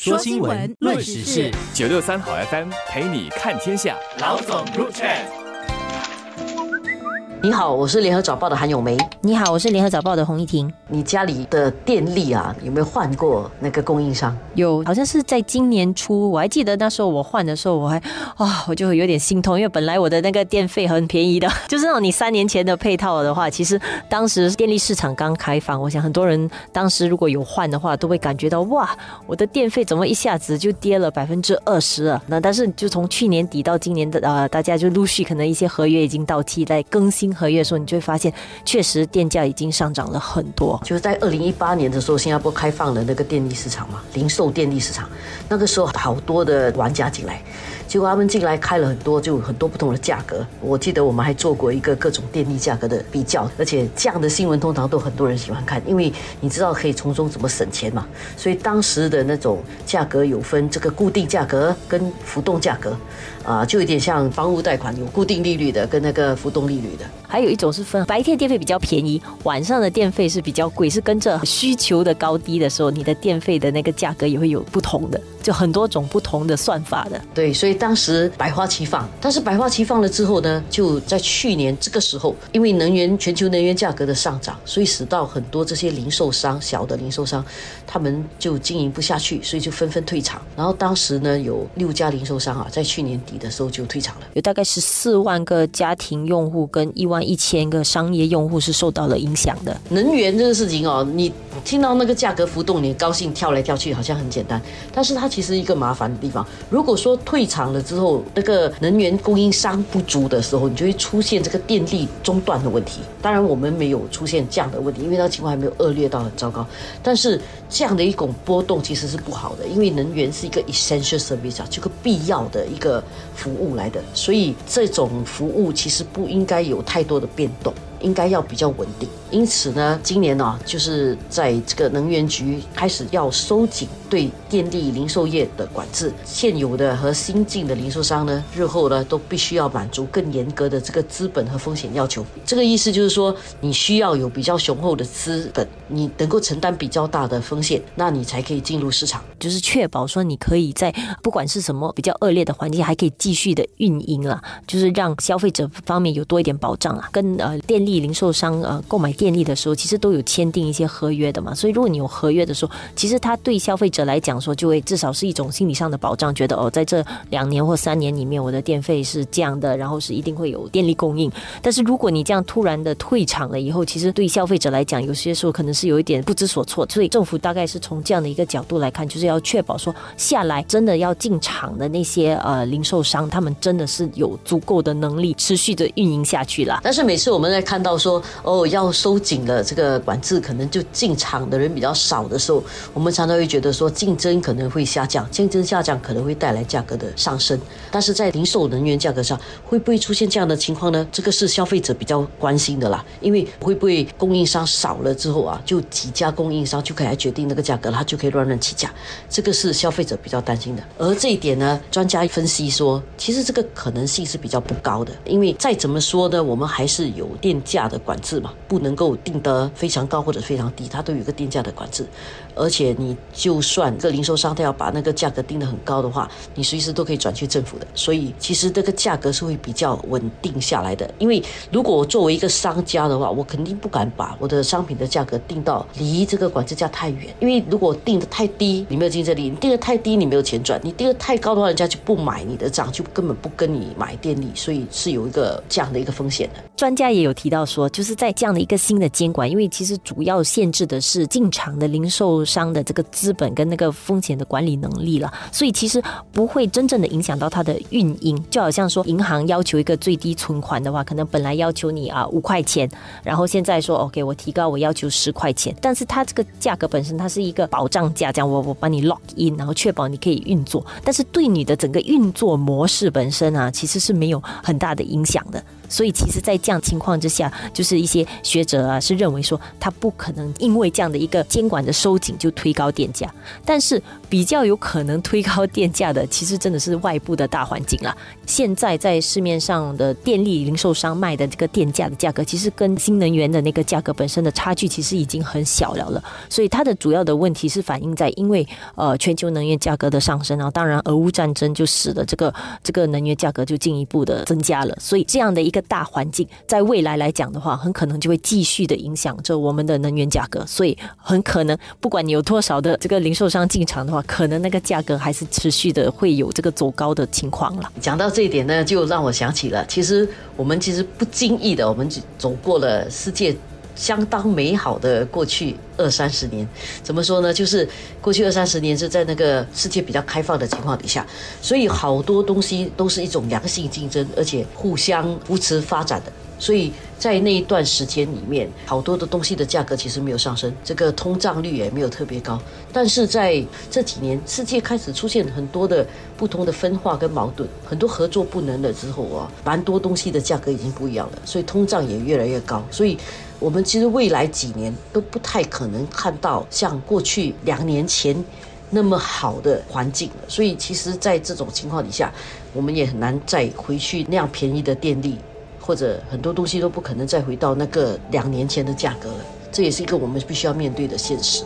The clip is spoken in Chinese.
说新闻，论时事，963好 FM 陪你看天下。老总入场。你好，我是联合早报的韩咏梅。你好，我是联合早报的洪一婷。你家里的电力啊，有没有换过那个供应商？有，好像是在今年初，我还记得那时候我换的时候，我就有点心痛，因为本来我的那个电费很便宜的，就是那种你3年前的配套的话，其实当时电力市场刚开放，我想很多人当时如果有换的话，都会感觉到哇，我的电费怎么一下子就跌了20%了？那但是就从去年底到今年的大家就陆续可能一些合约已经到期，在更新合约的时候，你就会发现确实电价已经上涨了很多。就是在2018年的时候，新加坡开放了那个电力市场嘛，零售电力市场。那个时候好多的玩家进来，结果他们进来开了很多，就很多不同的价格。我记得我们还做过一个各种电力价格的比较，而且这样的新闻通常都很多人喜欢看，因为你知道可以从中怎么省钱嘛。所以当时的那种价格有分这个固定价格跟浮动价格，就有点像房屋贷款有固定利率的跟那个浮动利率的。还有一种是分白天电费比较便宜，晚上的电费是比较贵，是跟着需求的高低的时候，你的电费的那个价格也会有不同的，就很多种不同的算法的。对，所以当时百花齐放。但是百花齐放了之后呢，就在去年这个时候，因为全球能源价格的上涨，所以使到很多这些零售商，小的零售商，他们就经营不下去，所以就纷纷退场。然后当时呢，有6家零售商啊，在去年底的时候就退场了，有大概14万个家庭用户跟11000个商业用户是受到了影响的。能源这个事情哦，你听到那个价格浮动，你高兴跳来跳去，好像很简单，但是它其实一个麻烦的地方。如果说退场了之后，那个能源供应商不足的时候，你就会出现这个电力中断的问题。当然，我们没有出现这样的问题，因为那情况还没有恶劣到很糟糕。但是这样的一种波动其实是不好的，因为能源是一个 essential service， 这个必要的一个服务来的，所以这种服务其实不应该有太多的变动。应该要比较稳定，因此呢，今年呢，就是在这个能源局开始要收紧对电力零售业的管制，现有的和新进的零售商呢，日后呢都必须要满足更严格的这个资本和风险要求。这个意思就是说，你需要有比较雄厚的资本，你能够承担比较大的风险，那你才可以进入市场，就是确保说你可以在不管是什么比较恶劣的环境，还可以继续的运营啦，就是让消费者方面有多一点保障啊，跟电力零售商购买电力的时候，其实都有签订一些合约的嘛，所以如果你有合约的时候，其实它对消费者来讲说，就会至少是一种心理上的保障，觉得在这2年或3年里面，我的电费是这样的，然后是一定会有电力供应。但是如果你这样突然的退场了以后，其实对消费者来讲，有些时候可能是有一点不知所措。所以政府大概是从这样的一个角度来看，就是要确保说下来真的要进场的那些零售商，他们真的是有足够的能力持续的运营下去啦。但是每次我们在看到说要收紧了这个管制，可能就进场的人比较少的时候，我们常常会觉得说竞争可能会下降，竞争下降可能会带来价格的上升。但是在零售能源价格上会不会出现这样的情况呢？这个是消费者比较关心的啦，因为会不会供应商少了之后啊，就几家供应商就可以来决定那个价格，它就可以乱起价，这个是消费者比较担心的。而这一点呢，专家分析说，其实这个可能性是比较不高的，因为再怎么说呢，我们还是有电价的管制嘛，不能够定得非常高或者非常低，它都有一个电价的管制。而且你就算这个零售商他要把那个价格定得很高的话，你随时都可以转去政府的，所以其实这个价格是会比较稳定下来的。因为如果我作为一个商家的话，我肯定不敢把我的商品的价格定到离这个管制价太远，因为如果定得太低，你没有竞争力；你定得太低，你没有钱赚；你定得太高的话，人家就不买你的账，就根本不跟你买电力，所以是有一个这样的一个风险的。专家也有提到说，就是在这样的一个新的监管，因为其实主要限制的是进场的零售商的这个资本跟那个风险的管理能力了，所以其实不会真正的影响到它的运营。就好像说银行要求一个最低存款的话，可能本来要求你5块钱，然后现在说 OK 我提高我要求10块钱，但是它这个价格本身它是一个保障价，这样我把你 lock in， 然后确保你可以运作，但是对你的整个运作模式本身啊，其实是没有很大的影响的。所以其实在这样情况之下，就是一些学者啊是认为说，他不可能因为这样的一个监管的收紧就推高电价。但是比较有可能推高电价的，其实真的是外部的大环境啦。现在在市面上的电力零售商卖的这个电价的价格，其实跟新能源的那个价格本身的差距其实已经很小了，所以它的主要的问题是反映在因为全球能源价格的上升啊，当然俄乌战争就使得这个能源价格就进一步的增加了，所以这样的一个大环境在未来来讲的话，很可能就会继续的影响着我们的能源价格，所以很可能不管你有多少的这个零售商进场的话，可能那个价格还是持续的会有这个走高的情况了。讲到这一点呢，就让我想起了，其实我们不经意的，我们走过了世界相当美好的过去20-30年，怎么说呢？就是过去20-30年是在那个世界比较开放的情况底下，所以好多东西都是一种良性竞争，而且互相扶持发展的。所以在那一段时间里面，好多的东西的价格其实没有上升，这个通胀率也没有特别高。但是在这几年，世界开始出现很多的不同的分化跟矛盾，很多合作不能了之后啊，蛮多东西的价格已经不一样了，所以通胀也越来越高。所以我们其实未来几年都不太可能看到像过去2年前那么好的环境了。所以其实在这种情况底下，我们也很难再回去那样便宜的电力，或者很多东西都不可能再回到那个2年前的价格了，这也是一个我们必须要面对的现实。